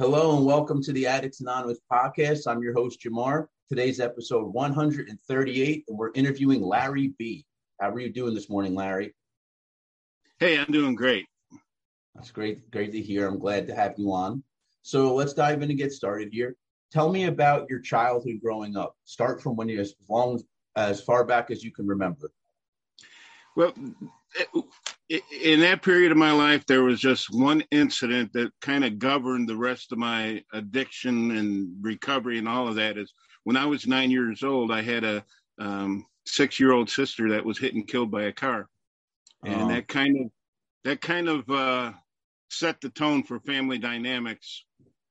Hello and welcome to the Addicts Anonymous podcast. I'm your host, Jamar. Today's episode 138, and we're interviewing Larry B. How are you doing this morning, Larry? Hey, I'm doing great. That's great to hear. I'm glad to have you on. So let's dive in and get started here. Tell me about your childhood growing up. Start from when you're as far back as you can remember. Well, in that period of my life, there was just one incident that kind of governed the rest of my addiction and recovery and all of that. Is when I was 9 years old, I had a 6-year-old sister that was hit and killed by a car. And that kind of set the tone for family dynamics.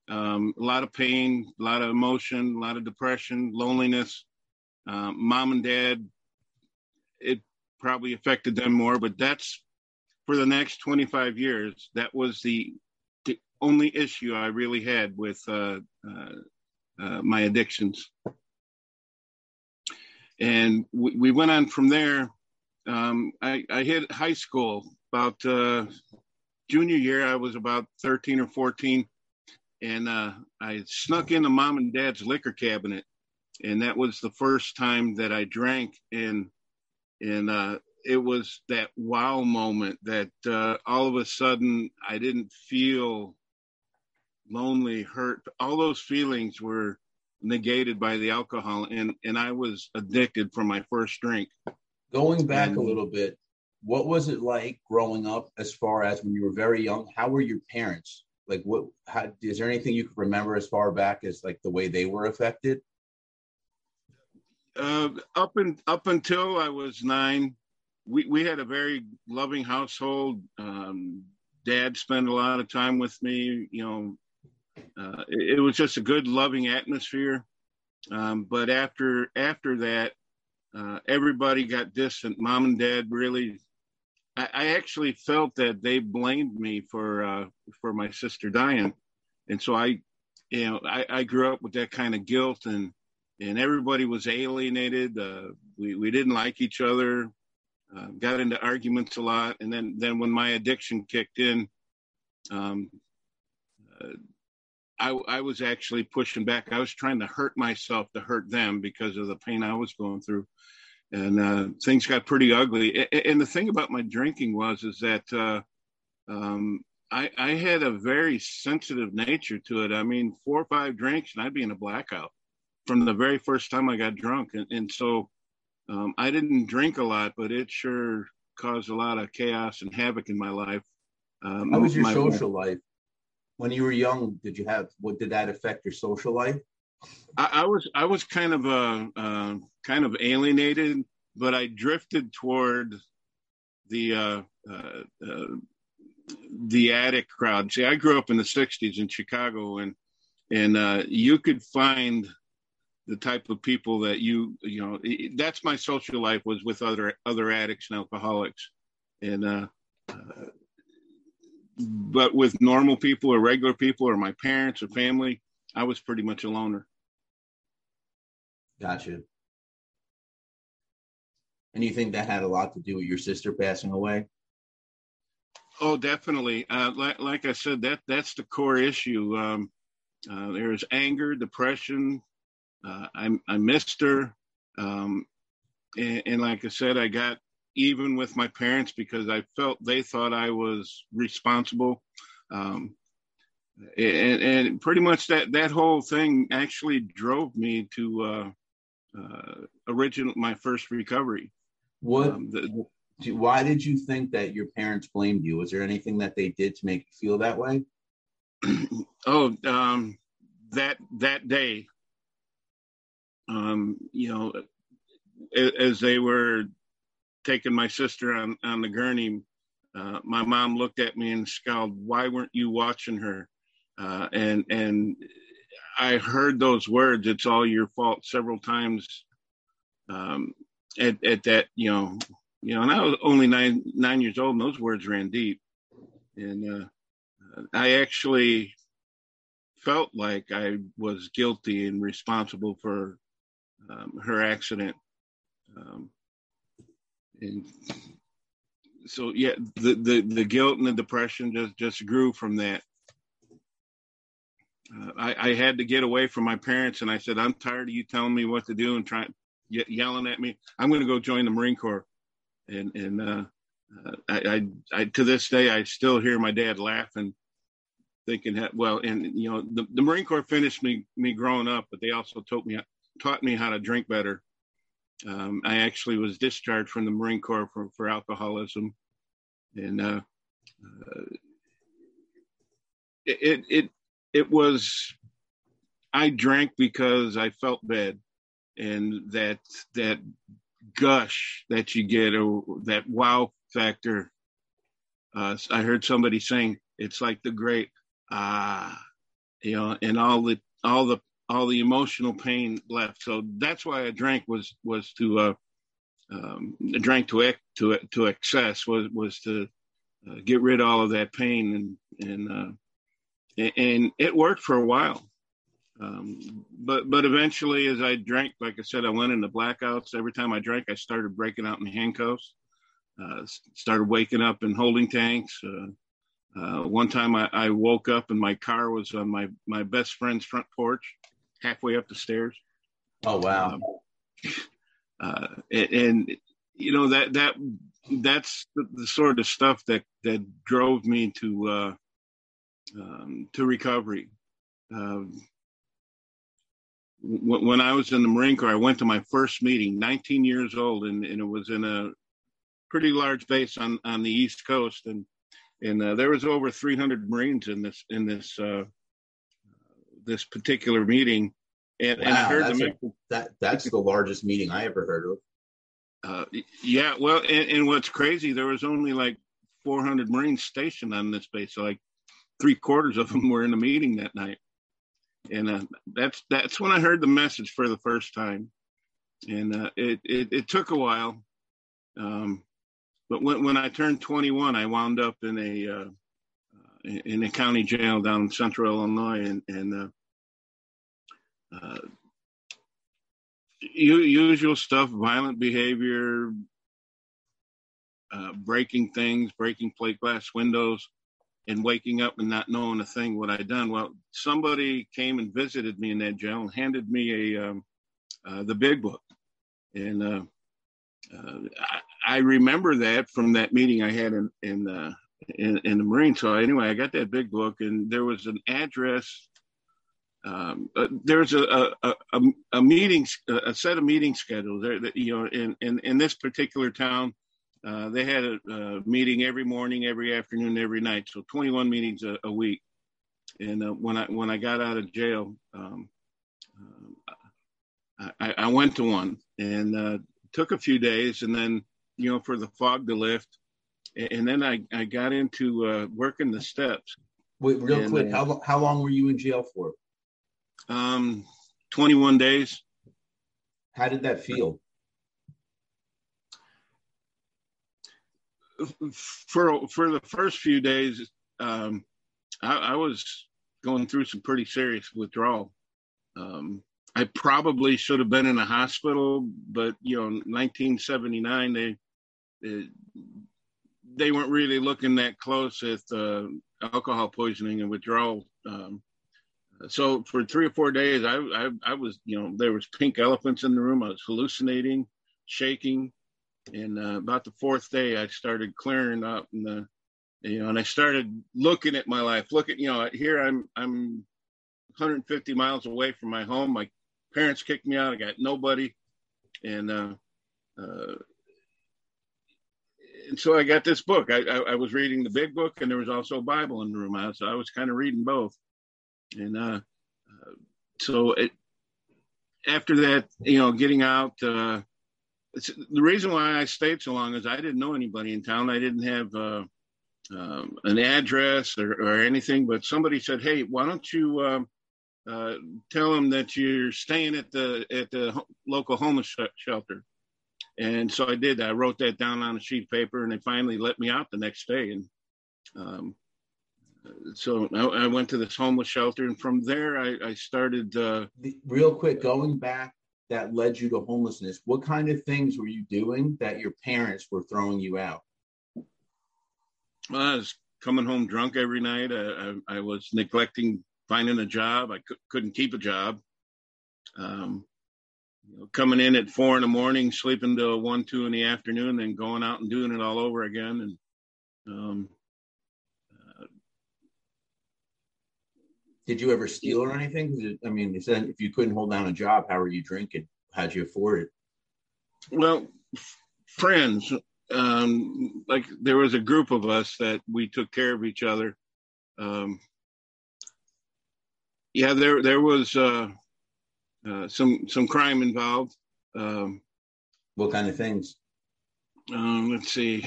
A lot of pain, a lot of emotion, a lot of depression, loneliness. Mom and dad, it probably affected them more, but that's for the next 25 years. That was the only issue I really had with my addictions. And we went on from there. I hit high school about junior year. I was about 13 or 14, and I snuck into mom and dad's liquor cabinet. And that was the first time that I drank. And it was that wow moment that all of a sudden I didn't feel lonely, hurt. All those feelings were negated by the alcohol, and I was addicted from my first drink. Going back a little bit, what was it like growing up as far as when you were very young? How were your parents? Like, is there anything you could remember as far back as like the way they were affected? Up until I was 9, we had a very loving household. Dad spent a lot of time with me. It was just a good, loving atmosphere. But after that, everybody got distant. Mom and dad really. I actually felt that they blamed me for my sister dying, and so I grew up with that kind of guilt. And everybody was alienated. We didn't like each other, got into arguments a lot. And then when my addiction kicked in, I was actually pushing back. I was trying to hurt myself to hurt them because of the pain I was going through. And things got pretty ugly. And the thing about my drinking was that I had a very sensitive nature to it. I mean, 4 or 5 drinks and I'd be in a blackout from the very first time I got drunk. And so I didn't drink a lot, but it sure caused a lot of chaos and havoc in my life. How was your social life? When you were young, did that affect your social life? I was kind of alienated, but I drifted toward the addict crowd. See, I grew up in the 60s in Chicago, and you could find the type of people that you know, that's my social life was with other addicts and alcoholics. And, but with normal people or regular people or my parents or family, I was pretty much a loner. Gotcha. And you think that had a lot to do with your sister passing away? Oh, definitely. Like I said, that's the core issue. There's anger, depression, I missed her. And like I said, I got even with my parents because I felt they thought I was responsible. And pretty much that whole thing actually drove me to my first recovery. Why did you think that your parents blamed you? Was there anything that they did to make you feel that way? That day. As they were taking my sister on the gurney, my mom looked at me and scowled, "Why weren't you watching her?" And I heard those words, "It's all your fault," several times at that, you know, and I was only nine years old, and those words ran deep. And I actually felt like I was guilty and responsible for her accident. And so, yeah, the guilt and the depression just grew from that. I had to get away from my parents, and I said, I'm tired of you telling me what to do and yelling at me. I'm going to go join the Marine Corps. And I to this day, I still hear my dad laughing, thinking, well, and, you know, the Marine Corps finished me growing up, but they also taught me how to drink better. I actually was discharged from the Marine Corps for alcoholism. And it was, I drank because I felt bad. And that gush that you get, or that wow factor, I heard somebody saying, it's like the great, you know, and all the emotional pain left. So that's why I drank was to, drank to excess was to get rid of all of that pain. And it worked for a while. But eventually, as I drank, like I said, I went into blackouts. Every time I drank, I started breaking out in handcuffs, started waking up in holding tanks. One time I woke up and my car was on my best friend's front porch, halfway up the stairs. Oh, wow. And you know, that's the sort of stuff that drove me to recovery. When I was in the Marine Corps, I went to my first meeting, 19 years old, and it was in a pretty large base on the East Coast, and there was over 300 Marines in this particular meeting, and I heard that's the largest meeting I ever heard of. Yeah, well, and what's crazy, there was only like 400 Marines stationed on this base, so like 3/4 of them were in the meeting that night. And that's when I heard the message for the first time, and it took a while, but when I turned 21, I wound up in a county jail down in Central Illinois, and usual stuff: violent behavior, breaking things, breaking plate glass windows, and waking up and not knowing a thing what I'd done. Well, somebody came and visited me in that jail and handed me the big book. And I remember that from that meeting I had in the Marine. So anyway, I got that big book, and there was an address. There's a meeting, a set of meeting schedules there that, you know, in this particular town. They had a meeting every morning, every afternoon, every night. So 21 meetings a week. And when I got out of jail, I went to one, and took a few days, and then, you know, for the fog to lift. And then I got into working the steps. Wait, real quick. How long were you in jail for? 21 days. How did that feel? For the first few days, I was going through some pretty serious withdrawal. I probably should have been in a hospital, but, you know, in 1979, they weren't really looking that close at alcohol poisoning and withdrawal. So for 3 or 4 days, I was, you know, there was pink elephants in the room. I was hallucinating, shaking. And about the fourth day, I started clearing up, and you know, and I started looking at my life. Here I'm 150 miles away from my home. My parents kicked me out. I got nobody, and so I got this book. I was reading the big book, and there was also a Bible in the room. I was kind of reading both, and after that, you know, getting out. The reason why I stayed so long is I didn't know anybody in town. I didn't have an address or anything, but somebody said, hey, why don't you tell them that you're staying at the local homeless shelter? And so I did. I wrote that down on a sheet of paper, and they finally let me out the next day. And so I went to this homeless shelter, and from there I started. Real quick, going back. That led you to homelessness. What kind of things were you doing that your parents were throwing you out? Well, I was coming home drunk every night. I was neglecting finding a job. I couldn't keep a job. Coming in at 4 a.m, sleeping till 1, 2 in the afternoon, then going out and doing it all over again. And did you ever steal or anything? I mean, if you couldn't hold down a job, how were you drinking? How'd you afford it? Well, friends, like there was a group of us that we took care of each other. There was some crime involved. What kind of things? Let's see.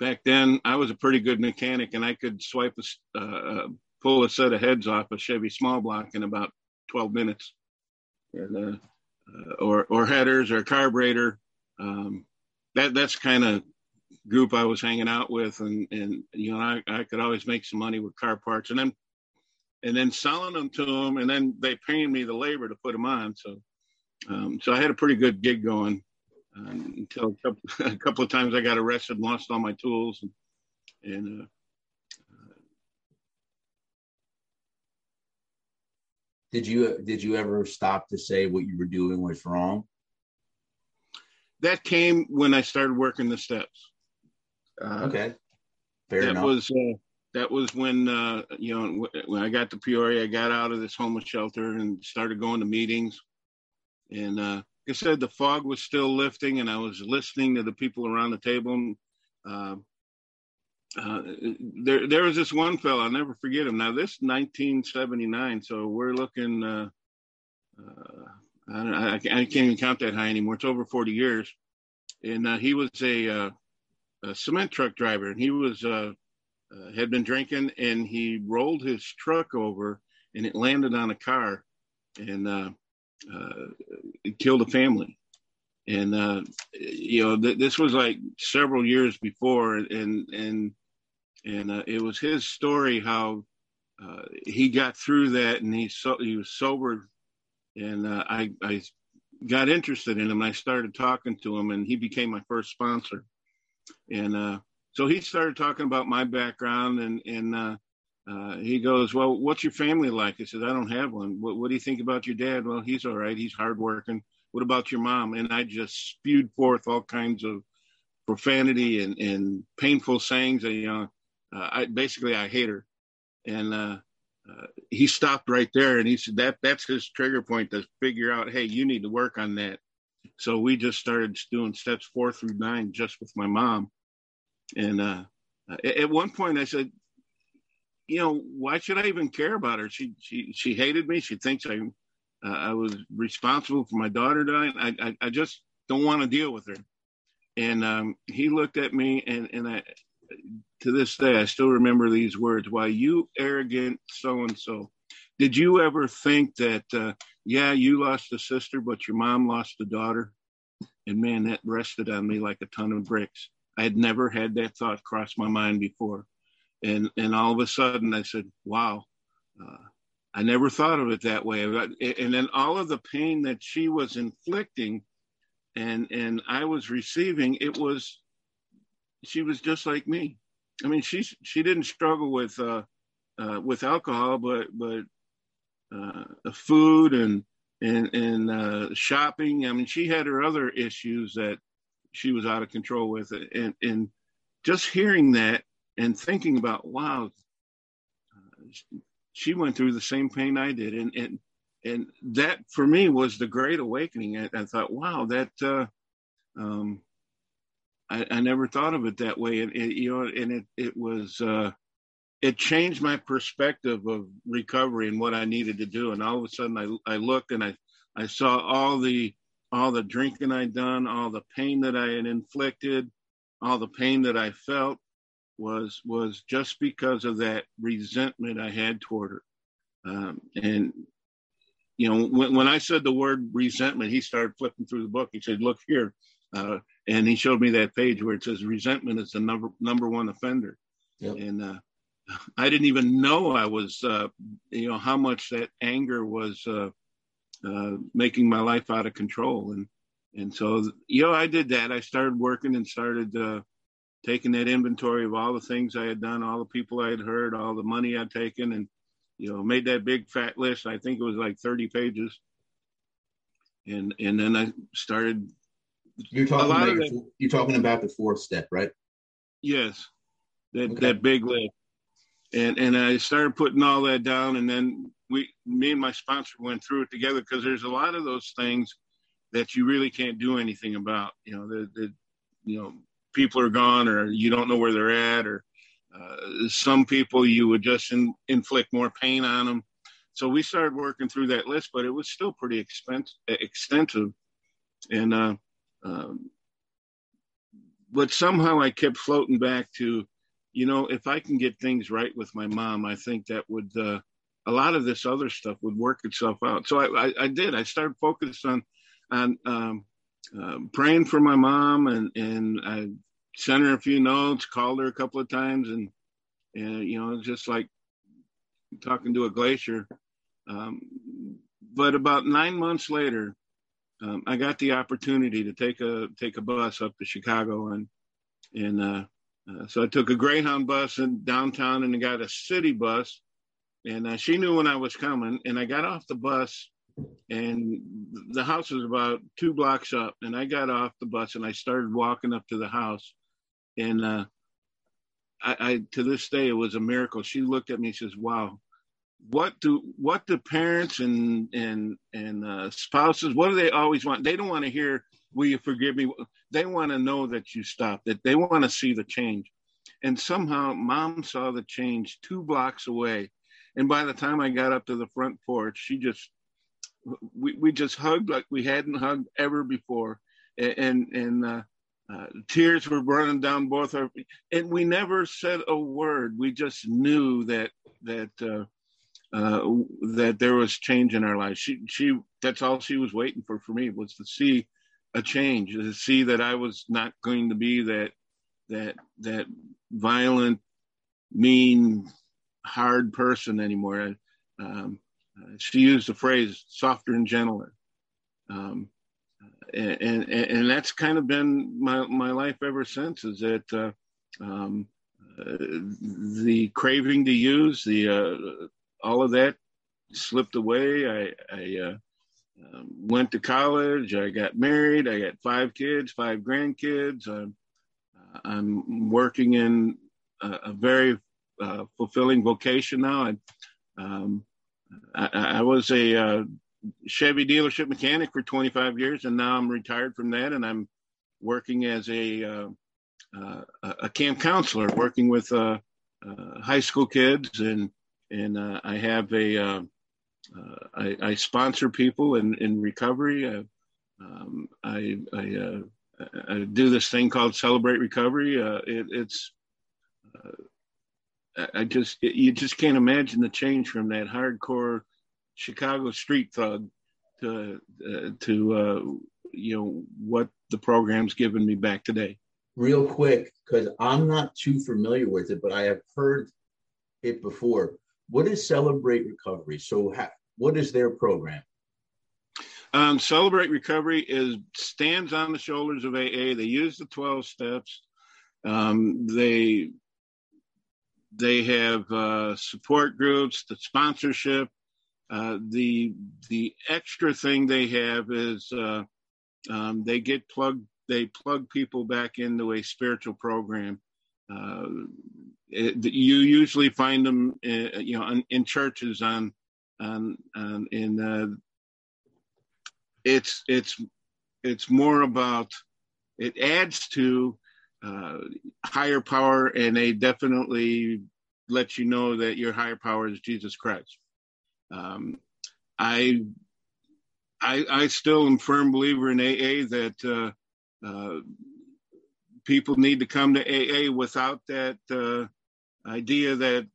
Back then, I was a pretty good mechanic, and I could pull a set of heads off a Chevy small block in about 12 minutes, and, or headers or carburetor. That's kind of group I was hanging out with, and I could always make some money with car parts, and then selling them to them, and then they paying me the labor to put them on. So I had a pretty good gig going until a couple of times I got arrested and lost all my tools, and Did you ever stop to say what you were doing was wrong? That came when I started working the steps. Okay, fair enough. That was when when I got to Peoria, I got out of this homeless shelter and started going to meetings. And like I said, the fog was still lifting, and I was listening to the people around the table. And, there was this one fellow, I'll never forget him. Now this 1979, so we're looking, I can't even count that high anymore. It's over 40 years. And he was a cement truck driver, and he was had been drinking, and he rolled his truck over, and it landed on a car, and it killed a family. And this was like several years before, and it was his story how he got through that, and he was sober. And I got interested in him, and I started talking to him, and he became my first sponsor. And so he started talking about my background, and he goes, well, what's your family like? I said, I don't have one. What do you think about your dad? Well, he's all right. He's hardworking. What about your mom? And I just spewed forth all kinds of profanity and painful sayings. And, I hate her. And he stopped right there, and he said that's his trigger point to figure out, hey, you need to work on that. So we just started doing steps 4 through 9 just with my mom. And at one point I said, why should I even care about her? She hated me. She thinks I was responsible for my daughter dying. I just don't want to deal with her. And he looked at me, and I, to this day, I still remember these words. Why, you arrogant so-and-so, did you ever think that, you lost a sister, but your mom lost a daughter? And man, that rested on me like a ton of bricks. I had never had that thought cross my mind before. And all of a sudden I said, wow, I never thought of it that way. And then all of the pain that she was inflicting and I was receiving, she was just like me. I mean, she didn't struggle with alcohol, but food and shopping. I mean, she had her other issues that she was out of control with. And just hearing that and thinking about, wow, she went through the same pain I did. And that for me was the great awakening. I thought, wow, that, I never thought of it that way. And it changed my perspective of recovery and what I needed to do. And all of a sudden I looked and I saw all the drinking I'd done, all the pain that I had inflicted, all the pain that I felt was just because of that resentment I had toward her. When I said the word resentment, he started flipping through the book. He said, look here. And he showed me that page where it says resentment is the number one offender. Yep. And I didn't even know I was, how much that anger was making my life out of control. And so, I did that. I started working and started taking that inventory of all the things I had done, all the people I had hurt, all the money I'd taken. And, you know, made that big fat list. I think it was like 30 pages. And then I started. You're talking about the fourth step, right? Yes. That big list. And I started putting all that down, and then me and my sponsor went through it together, because there's a lot of those things that you really can't do anything about. You know, people are gone, or you don't know where they're at, or some people you would just inflict more pain on them. So we started working through that list, but it was still pretty extensive. And but somehow I kept floating back to, you know, if I can get things right with my mom, I think that would, a lot of this other stuff would work itself out. So I did. I started focused on praying for my mom, and I sent her a few notes, called her a couple of times, and you know, just like talking to a glacier. But about 9 months later, I got the opportunity to take a bus up to Chicago, and so I took a Greyhound bus in downtown, and I got a city bus, and she knew when I was coming, and I got off the bus, and the house was about 2 blocks up, and I got off the bus and I started walking up to the house, and I to this day, it was a miracle. She looked at me and says, wow, what do parents and spouses, what do they always want? They don't want to hear, will you forgive me? They want to know that you stopped, that they want to see the change. And somehow mom saw the change 2 blocks away. And by the time I got up to the front porch, she just, we just hugged like we hadn't hugged ever before. And tears were running down both our, and we never said a word. We just knew that there was change in our life. She that's all she was waiting for me, was to see a change, to see that I was not going to be that violent, mean, hard person anymore. She used the phrase softer and gentler. And that's kind of been my life ever since, is that the craving to use, all of that slipped away. I went to college. I got married. I got 5 kids, 5 grandkids. I'm working in a very fulfilling vocation now. I was a Chevy dealership mechanic for 25 years, and now I'm retired from that, and I'm working as a camp counselor, working with high school kids, and I have I sponsor people in recovery. I do this thing called Celebrate Recovery. You just can't imagine the change from that hardcore Chicago street thug to you know, what the program's given me back today. Real quick, because I'm not too familiar with it, but I have heard it before. What is Celebrate Recovery? So what is their program? Celebrate Recovery stands on the shoulders of AA. They use the 12 steps. They have support groups, the sponsorship. The extra thing they have is they plug people back into a spiritual program. You usually find them, you know, in churches. It's more about, it adds to higher power, and they definitely let you know that your higher power is Jesus Christ. I still am a firm believer in AA that people need to come to AA without that idea that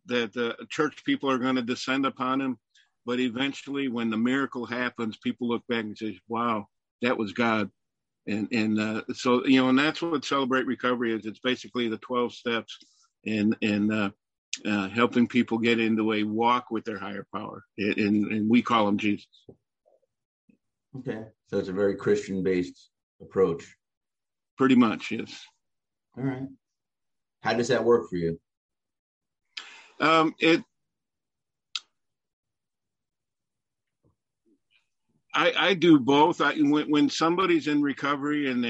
church people are going to descend upon him. But eventually, when the miracle happens, people look back and say, wow, that was God. And so, you know, and that's what Celebrate Recovery is. It's basically the 12 steps and helping people get into a walk with their higher power. And we call him Jesus. Okay. So it's a very Christian-based approach. Pretty much, yes. All right. How does that work for you? I do both. When somebody's in recovery and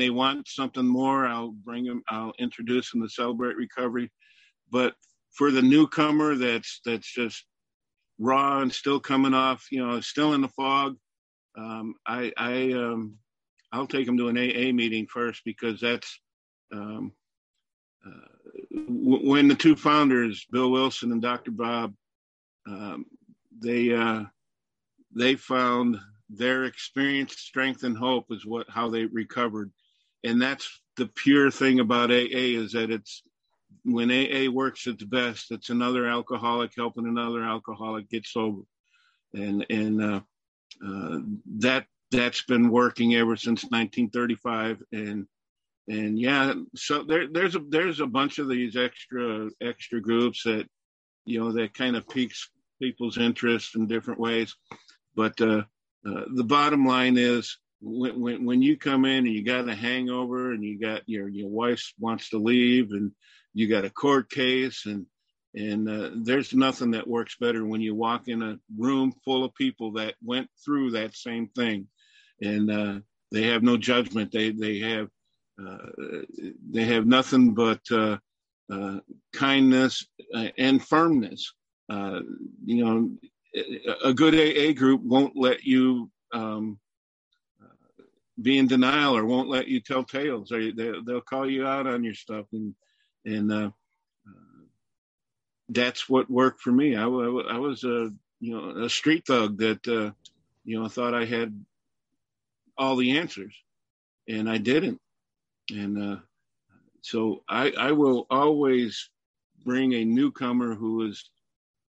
they want something more, I'll introduce them to Celebrate Recovery. But for the newcomer that's just raw and still coming off, still in the fog, I'll take them to an AA meeting first, because that's when the two founders, Bill Wilson and Dr. Bob, they found their experience, strength, and hope is how they recovered. And that's the pure thing about AA, is that it's, when AA works its best, it's another alcoholic helping another alcoholic get sober. And that's been working ever since 1935. And yeah, so there's a bunch of these extra groups that, that kind of piques people's interest in different ways. But the bottom line is, when you come in and you got a hangover and you got your wife wants to leave and you got a court case, and there's nothing that works better when you walk in a room full of people that went through that same thing, and they have no judgment. They have nothing but kindness and firmness. A good AA group won't let you be in denial, or won't let you tell tales, or they'll call you out on your stuff, and that's what worked for me. I was a street thug that thought I had all the answers, and I didn't. And so I will always bring a newcomer who is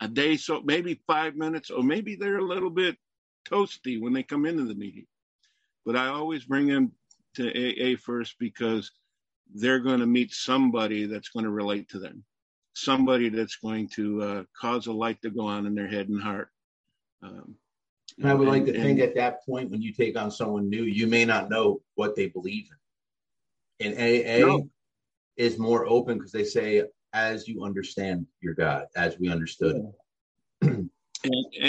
a day, so maybe 5 minutes, or maybe they're a little bit toasty when they come into the meeting. But I always bring them to AA first, because they're going to meet somebody that's going to relate to them, somebody that's going to cause a light to go on in their head and heart. And I would like to think at that point, when you take on someone new, you may not know what they believe in. And AA is more open, because they say, as you understand your God, as we understood. And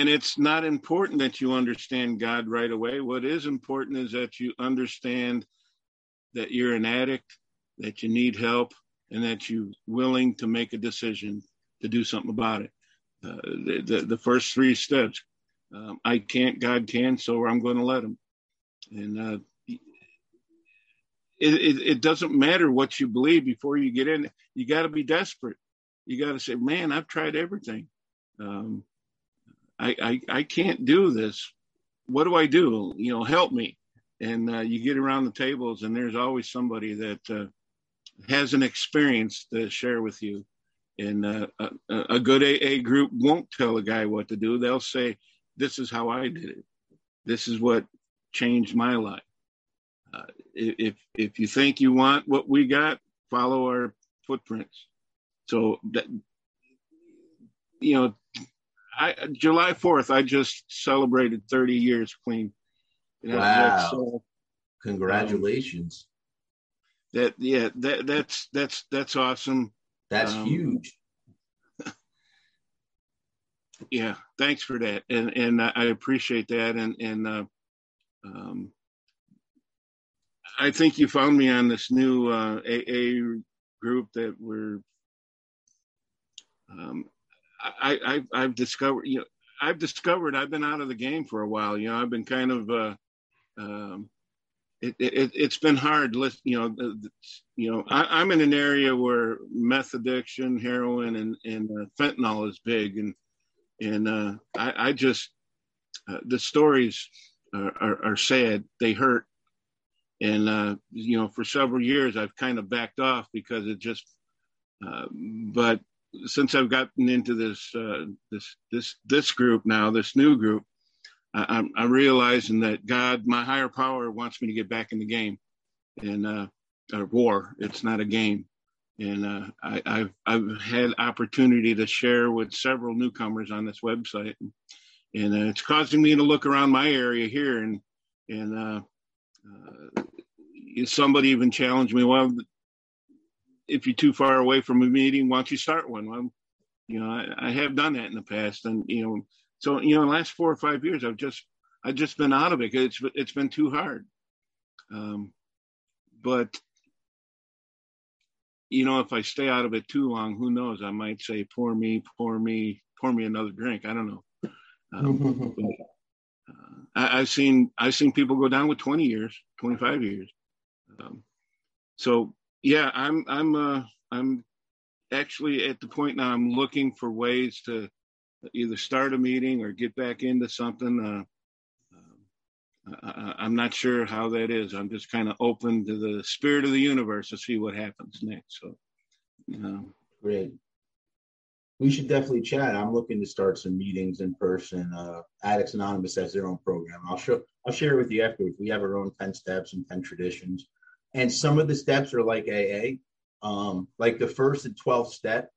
it's not important that you understand God right away. What is important is that you understand that you're an addict, that you need help, and that you're willing to make a decision to do something about it. The first three steps, I can't, God can, so I'm going to let him. And it doesn't matter what you believe before you get in. You got to be desperate. You got to say, man, I've tried everything. I can't do this. What do I do? Help me. And you get around the tables, and there's always somebody that has an experience to share with you. And a good AA group won't tell a guy what to do. They'll say, this is how I did it. This is what changed my life. If you think you want what we got, follow our footprints. So that, July 4th, I just celebrated 30 years clean. Wow! So, congratulations. That's awesome. That's huge. Yeah, thanks for that, and I appreciate that, and I think you found me on this new AA group that we're. I've discovered. I've been out of the game for a while. I've been kind of. It's been hard. I'm in an area where meth addiction, heroin, and fentanyl is big, and I just the stories are sad. They hurt, and for several years I've kind of backed off, because it just. But since I've gotten into this this group now, this new group. I'm realizing that God, my higher power, wants me to get back in the game, and war. It's not a game, and I've had opportunity to share with several newcomers on this website, and it's causing me to look around my area here, and somebody even challenged me. Well, if you're too far away from a meeting, why don't you start one? Well, I have done that in the past, and . So, last 4 or 5 years, I've just been out of it. It's been too hard. But, you know, if I stay out of it too long, who knows? I might say, pour me another drink. I don't know. I've seen people go down with 20 years, 25 years. So yeah, I'm actually at the point now I'm looking for ways to either start a meeting or get back into something. I'm not sure how that is. I'm just kind of open to the spirit of the universe to see what happens next. So, great. We should definitely chat. I'm looking to start some meetings in person. Addicts Anonymous has their own program. I'll share with you afterwards. We have our own 10 steps and 10 traditions. And some of the steps are like AA, like the first and 12th step.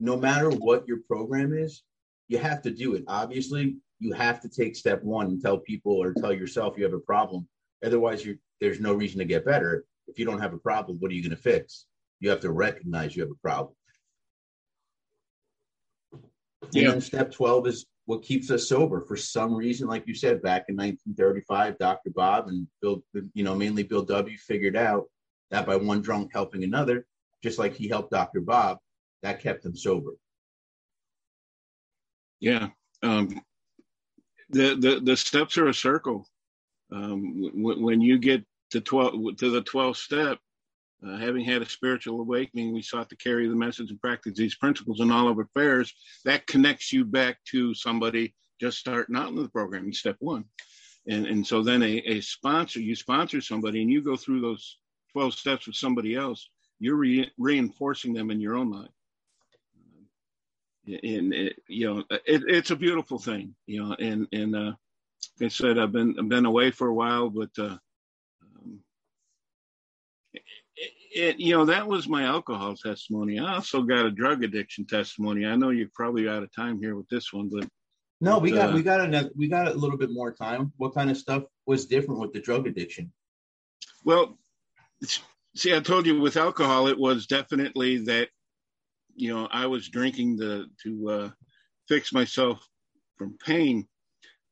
No matter what your program is, you have to do it. Obviously, you have to take step one and tell people or tell yourself you have a problem. Otherwise, there's no reason to get better. If you don't have a problem, what are you going to fix? You have to recognize you have a problem. Yeah. And then step 12 is what keeps us sober. For some reason, like you said, back in 1935, Dr. Bob and Bill, mainly Bill W., figured out that by one drunk helping another, just like he helped Dr. Bob, that kept them sober. Yeah. The steps are a circle. When you get to the 12th step, having had a spiritual awakening, we sought to carry the message and practice these principles in all of our affairs. That connects you back to somebody just starting out in the program in step one. And so then a sponsor, you sponsor somebody and you go through those 12 steps with somebody else, you're reinforcing them in your own life. And it's a beautiful thing, and like I said, I've been away for a while, but that was my alcohol testimony. I also got a drug addiction testimony. I know you're probably out of time here with this one, but no, we got a little bit more time. What kind of stuff was different with the drug addiction? Well, see, I told you with alcohol, it was definitely that. I was drinking to fix myself from pain,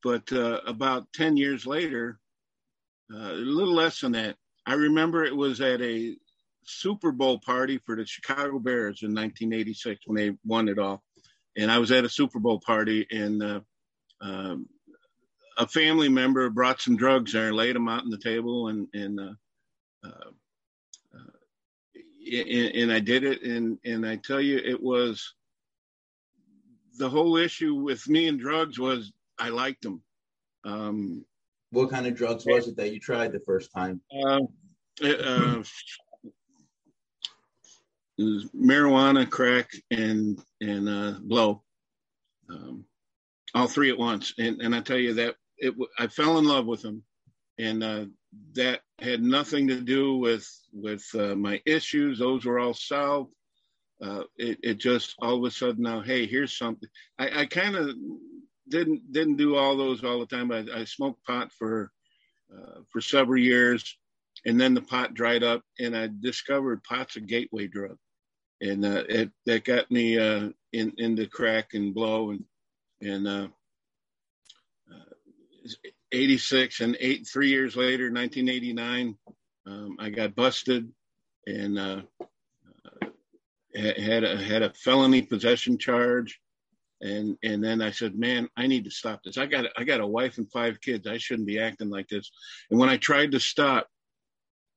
but about 10 years later, a little less than that, I remember it was at a Super Bowl party for the Chicago Bears in 1986 when they won it all, and I was at a Super Bowl party, and a family member brought some drugs there and laid them out on the table, and I did it, and I tell you, it was the whole issue with me and drugs was I liked them. What kind of drugs was it that you tried the first time? It was marijuana, crack, and blow, all three at once. And I tell you that I fell in love with them, and that had nothing to do with my issues. Those were all solved. It just all of a sudden now, hey, here's something. I kind of didn't do all those all the time. I smoked pot for several years, and then the pot dried up, and I discovered pot's a gateway drug, and that got me into crack and blow and 86 and 3 years later, 1989, I got busted and had a felony possession charge, and then I said, man, I need to stop this. I got a wife and 5 kids. I shouldn't be acting like this. And when I tried to stop,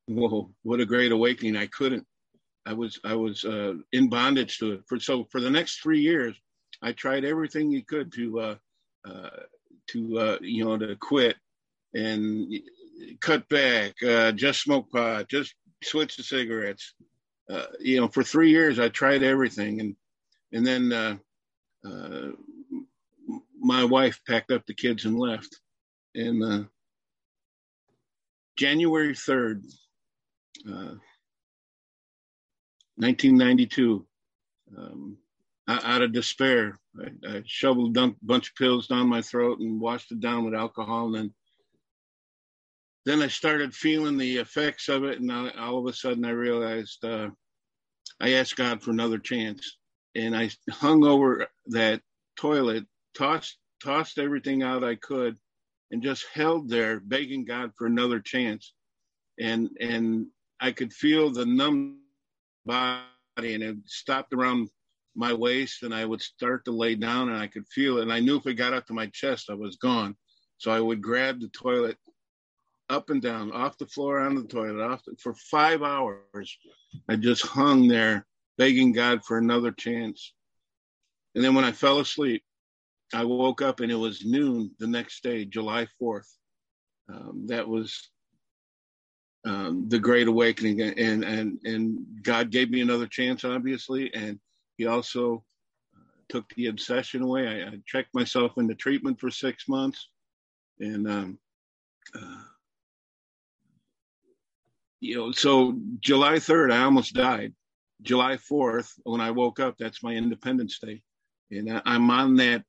whoa, what a great awakening! I couldn't. I was in bondage to it. For the next 3 years, I tried everything you could to quit and cut back, just smoke pot, just switch to cigarettes. For 3 years, I tried everything. And then my wife packed up the kids and left. And January 3rd, 1992, out of despair, I shoveled a bunch of pills down my throat and washed it down with alcohol. And then I started feeling the effects of it. And all of a sudden I realized I asked God for another chance. And I hung over that toilet, tossed everything out I could, and just held there begging God for another chance. And I could feel the numb body, and it stopped around my waist, and I would start to lay down, and I could feel it. And I knew if it got up to my chest, I was gone. So I would grab the toilet, up and down, off the floor, on the toilet, for 5 hours. I just hung there begging God for another chance. And then when I fell asleep, I woke up and it was noon the next day, July 4th. That was the Great Awakening. And God gave me another chance, obviously. And he also took the obsession away. I checked myself into treatment for 6 months. And, so July 3rd, I almost died. July 4th, when I woke up, that's my Independence Day. And I'm on that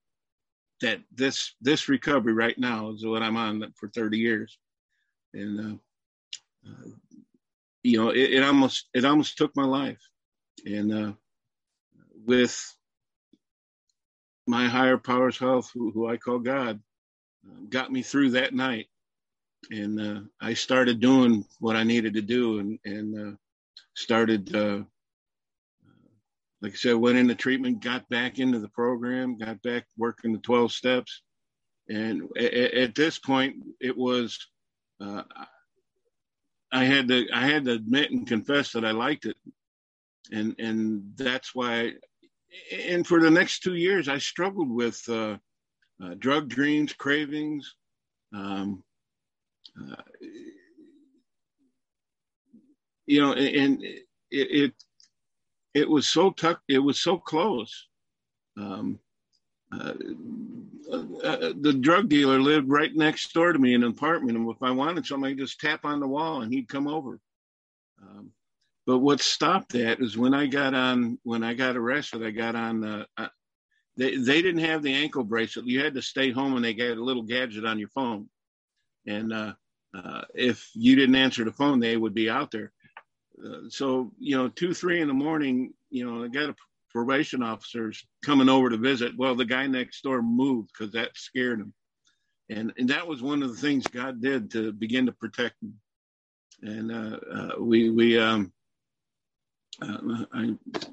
this recovery right now is what I'm on for 30 years. And, it almost took my life. And with my higher powers health, who I call God, got me through that night. And I started doing what I needed to do, and started, like I said, went into treatment, got back into the program, got back working the 12 steps. And at this point, it was, I had to admit and confess that I liked it. And that's why, and for the next 2 years, I struggled with drug dreams, cravings, and it was so tough. It was so close. The drug dealer lived right next door to me in an apartment, and if I wanted something, I'd just tap on the wall, and he'd come over. But what stopped that is when I got arrested, I got on. They didn't have the ankle bracelet. You had to stay home, and they got a little gadget on your phone, and if you didn't answer the phone, they would be out there. So, 2-3 in the morning, I got a probation officers coming over to visit. Well, the guy next door moved because that scared him. And that was one of the things God did to begin to protect me. And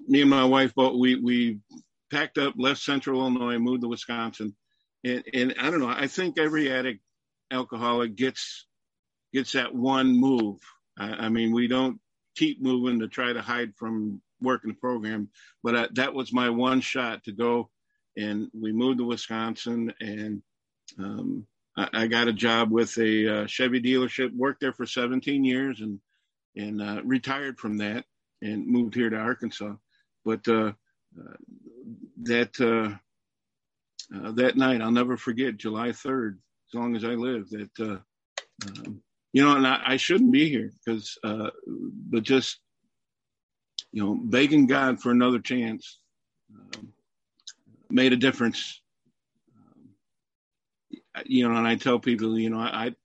me and my wife, we packed up, left Central Illinois, moved to Wisconsin. And I don't know, I think every addict, alcoholic gets that one move. I mean, we don't keep moving to try to hide from working the program, but that was my one shot to go. And we moved to Wisconsin, and I got a job with a Chevy dealership, worked there for 17 years and retired from that and moved here to Arkansas. But that night, I'll never forget, July 3rd, as long as I live, that, and I shouldn't be here because, but just, begging God for another chance made a difference. And I tell people, I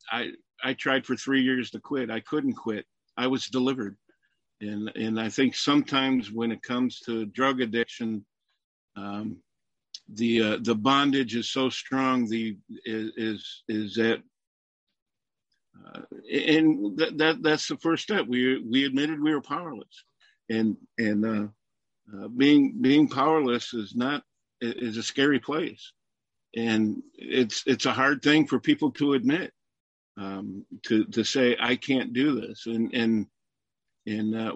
tried for 3 years to quit. I couldn't quit. I was delivered. And I think sometimes when it comes to drug addiction, the bondage is so strong. Is that, and that's the first step. We admitted we were powerless, and being powerless is a scary place, and it's a hard thing for people to admit, to say I can't do this, and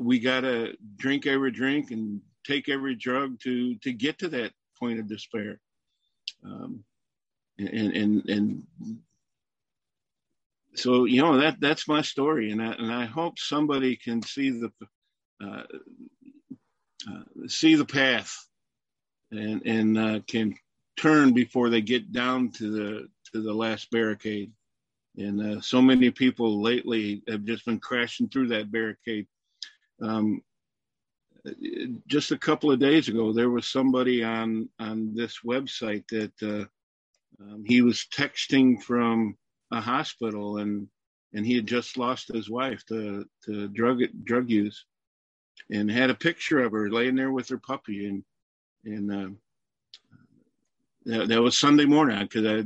we gotta drink every drink and take every drug to get to that point of despair. So, that's my story. And I hope somebody can see the path and can turn before they get down to the last barricade. And so many people lately have just been crashing through that barricade. Just a couple of days ago, there was somebody on this website that he was texting from a hospital, and he had just lost his wife to drug use, and had a picture of her laying there with her puppy, and that was Sunday morning, because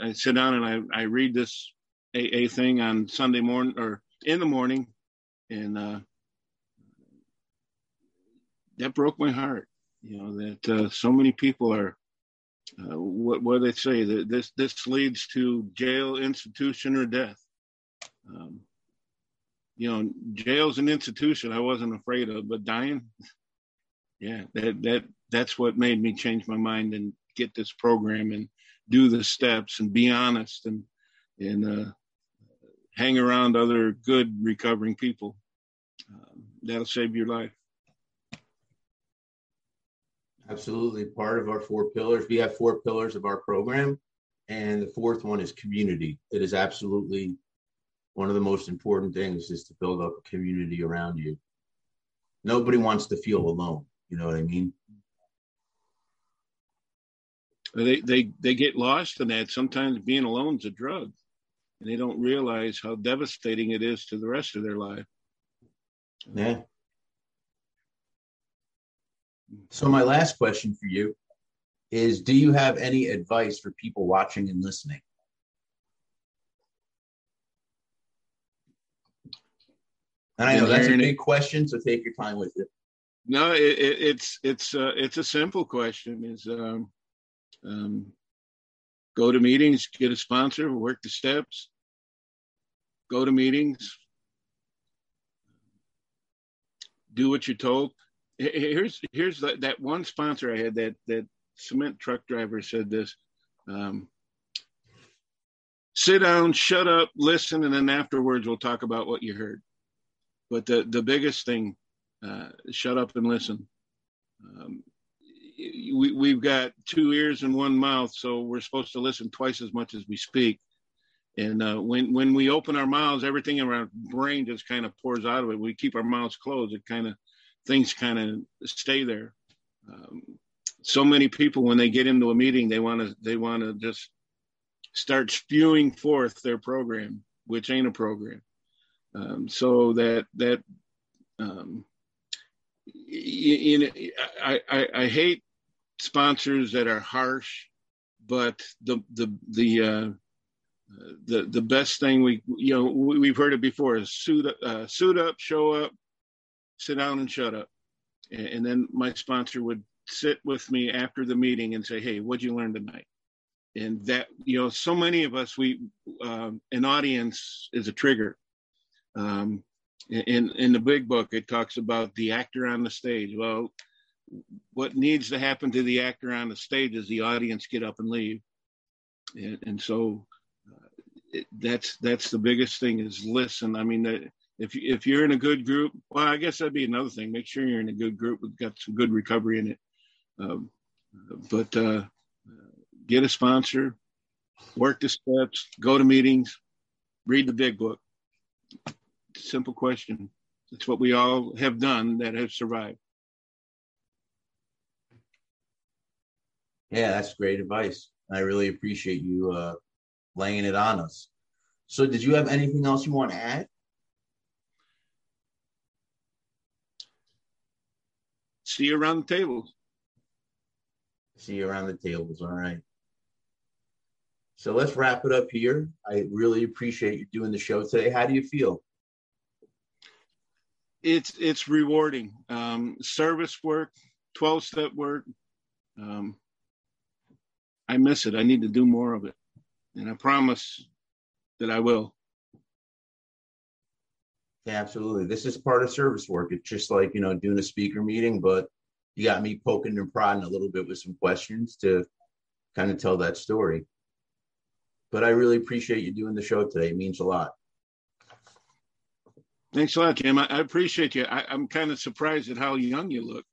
I sit down and I read this AA thing on Sunday morning or in the morning, and that broke my heart. You know, that so many people are what do they say, that this leads to jail, institution, or death. You know, jail's an institution I wasn't afraid of, but dying, yeah, that's what made me change my mind and get this program and do the steps and be honest and hang around other good recovering people. That'll save your life. Absolutely. Part of our 4 pillars, we have 4 pillars of our program, and the 4th one is community. It is absolutely one of the most important things, is to build up a community around you. Nobody wants to feel alone. You know what I mean? They get lost in that. Sometimes being alone is a drug, and they don't realize how devastating it is to the rest of their life. Yeah. So my last question for you is, do you have any advice for people watching and listening? And I know that's a big question, so take your time with it. No, it's a simple question. Is go to meetings, get a sponsor, work the steps. Go to meetings, do what you're told. Here's that one sponsor I had, that cement truck driver said this. Sit down, shut up, listen, and then afterwards we'll talk about what you heard. But the biggest thing, shut up and listen. We've got 2 ears and 1 mouth, so we're supposed to listen twice as much as we speak. And when we open our mouths, everything in our brain just kind of pours out of it. We keep our mouths closed, things kind of stay there. So many people, when they get into a meeting, they want to just start spewing forth their program, which ain't a program. So that you know, I hate sponsors that are harsh, but the best thing we've heard it before is suit up, show up, sit down and shut up. And then my sponsor would sit with me after the meeting and say, "Hey, what'd you learn tonight?" And that, you know, so many of us, an audience is a trigger. In the big book, it talks about the actor on the stage. Well, what needs to happen to the actor on the stage is the audience get up and leave. And so that's the biggest thing, is listen. I mean, if you're in a good group, well, I guess that'd be another thing. Make sure you're in a good group that's got some good recovery in it. But get a sponsor, work the steps, go to meetings, read the big book. Simple question. It's what we all have done that has survived. Yeah, that's great advice. I really appreciate you laying it on us. So did you have anything else you want to add? See you around the tables. See you around the tables. All right. So let's wrap it up here. I really appreciate you doing the show today. How do you feel? It's rewarding. Service work, 12-step work. I miss it. I need to do more of it. And I promise that I will. Yeah, absolutely. This is part of service work. It's just like, you know, doing a speaker meeting, but you got me poking and prodding a little bit with some questions to kind of tell that story. But I really appreciate you doing the show today. It means a lot. Thanks a lot, Jim. I appreciate you. I'm kind of surprised at how young you look.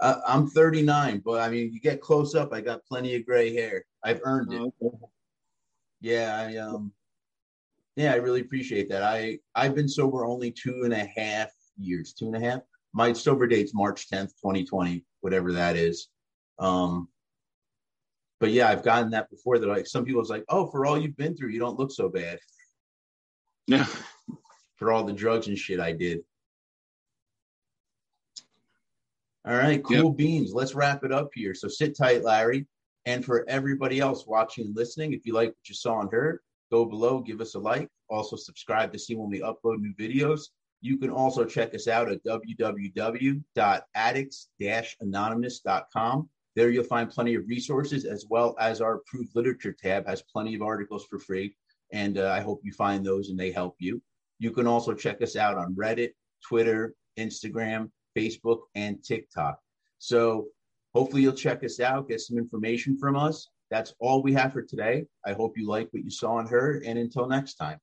I'm 39, but I mean, you get close up, I got plenty of gray hair. I've earned it. Oh, okay. Yeah, I really appreciate that. I've been sober only 2.5 years, 2.5. My sober date's March 10th, 2020, whatever that is. But yeah, I've gotten that before, that like some people's like, "Oh, for all you've been through, you don't look so bad." Yeah. For all the drugs and shit I did. All right, cool beans. Let's wrap it up here. So sit tight, Larry. And for everybody else watching and listening, if you like what you saw and heard, go below, give us a like. Also subscribe to see when we upload new videos. You can also check us out at www.addicts-anonymous.com. There you'll find plenty of resources, as well as our approved literature tab has plenty of articles for free. And I hope you find those and they help you. You can also check us out on Reddit, Twitter, Instagram, Facebook, and TikTok. So hopefully you'll check us out, get some information from us. That's all we have for today. I hope you like what you saw and heard. And until next time.